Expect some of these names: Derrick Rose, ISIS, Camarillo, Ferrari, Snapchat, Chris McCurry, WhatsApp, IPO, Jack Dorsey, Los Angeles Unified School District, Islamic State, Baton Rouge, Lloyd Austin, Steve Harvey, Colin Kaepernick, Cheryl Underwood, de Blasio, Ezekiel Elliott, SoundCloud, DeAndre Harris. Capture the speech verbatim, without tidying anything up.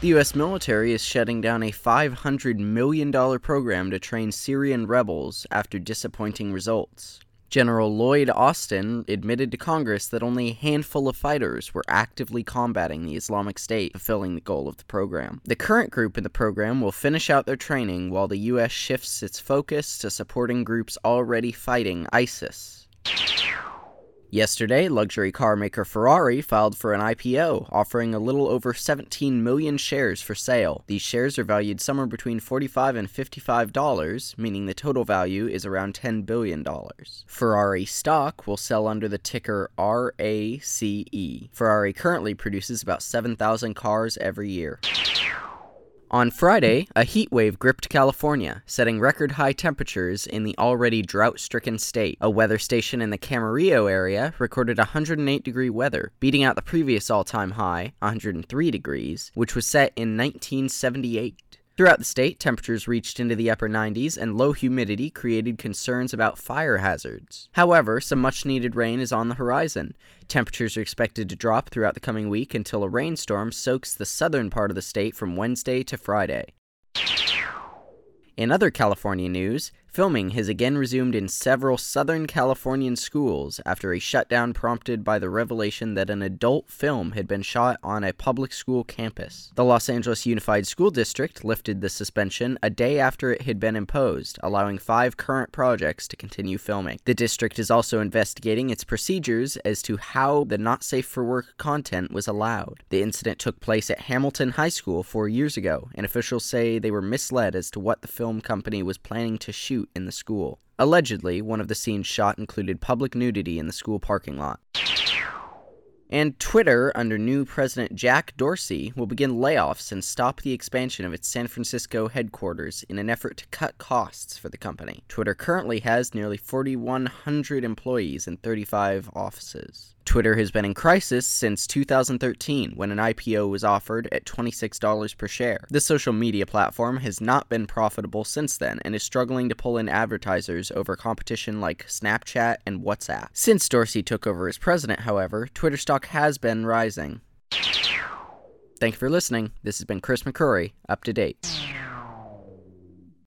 The U S military is shutting down a five hundred million dollars program to train Syrian rebels after disappointing results. General Lloyd Austin admitted to Congress that only a handful of fighters were actively combating the Islamic State, fulfilling the goal of the program. The current group in the program will finish out their training while the U S shifts its focus to supporting groups already fighting ISIS. Yesterday, luxury car maker Ferrari filed for an I P O, offering a little over seventeen million shares for sale. These shares are valued somewhere between forty-five and fifty-five dollars, meaning the total value is around ten billion dollars. Ferrari stock will sell under the ticker R A C E. Ferrari currently produces about seven thousand cars every year. On Friday, a heat wave gripped California, setting record-high temperatures in the already drought-stricken state. A weather station in the Camarillo area recorded one hundred eight degree weather, beating out the previous all-time high, one hundred three degrees, which was set in nineteen seventy-eight. Throughout the state, temperatures reached into the upper nineties, and low humidity created concerns about fire hazards. However, some much-needed rain is on the horizon. Temperatures are expected to drop throughout the coming week until a rainstorm soaks the southern part of the state from Wednesday to Friday. In other California news, filming has again resumed in several Southern Californian schools after a shutdown prompted by the revelation that an adult film had been shot on a public school campus. The Los Angeles Unified School District lifted the suspension a day after it had been imposed, allowing five current projects to continue filming. The district is also investigating its procedures as to how the not-safe-for-work content was allowed. The incident took place at Hamilton High School four years ago, and officials say they were misled as to what the film company was planning to shoot in the school. Allegedly, one of the scenes shot included public nudity in the school parking lot. And Twitter, under new President Jack Dorsey, will begin layoffs and stop the expansion of its San Francisco headquarters in an effort to cut costs for the company. Twitter currently has nearly four thousand one hundred employees and thirty-five offices. Twitter has been in crisis since two thousand thirteen, when an I P O was offered at twenty-six dollars per share. The social media platform has not been profitable since then and is struggling to pull in advertisers over competition like Snapchat and WhatsApp. Since Dorsey took over as president, however, Twitter stock has been rising. Thank you for listening. This has been Chris McCurry, up to date.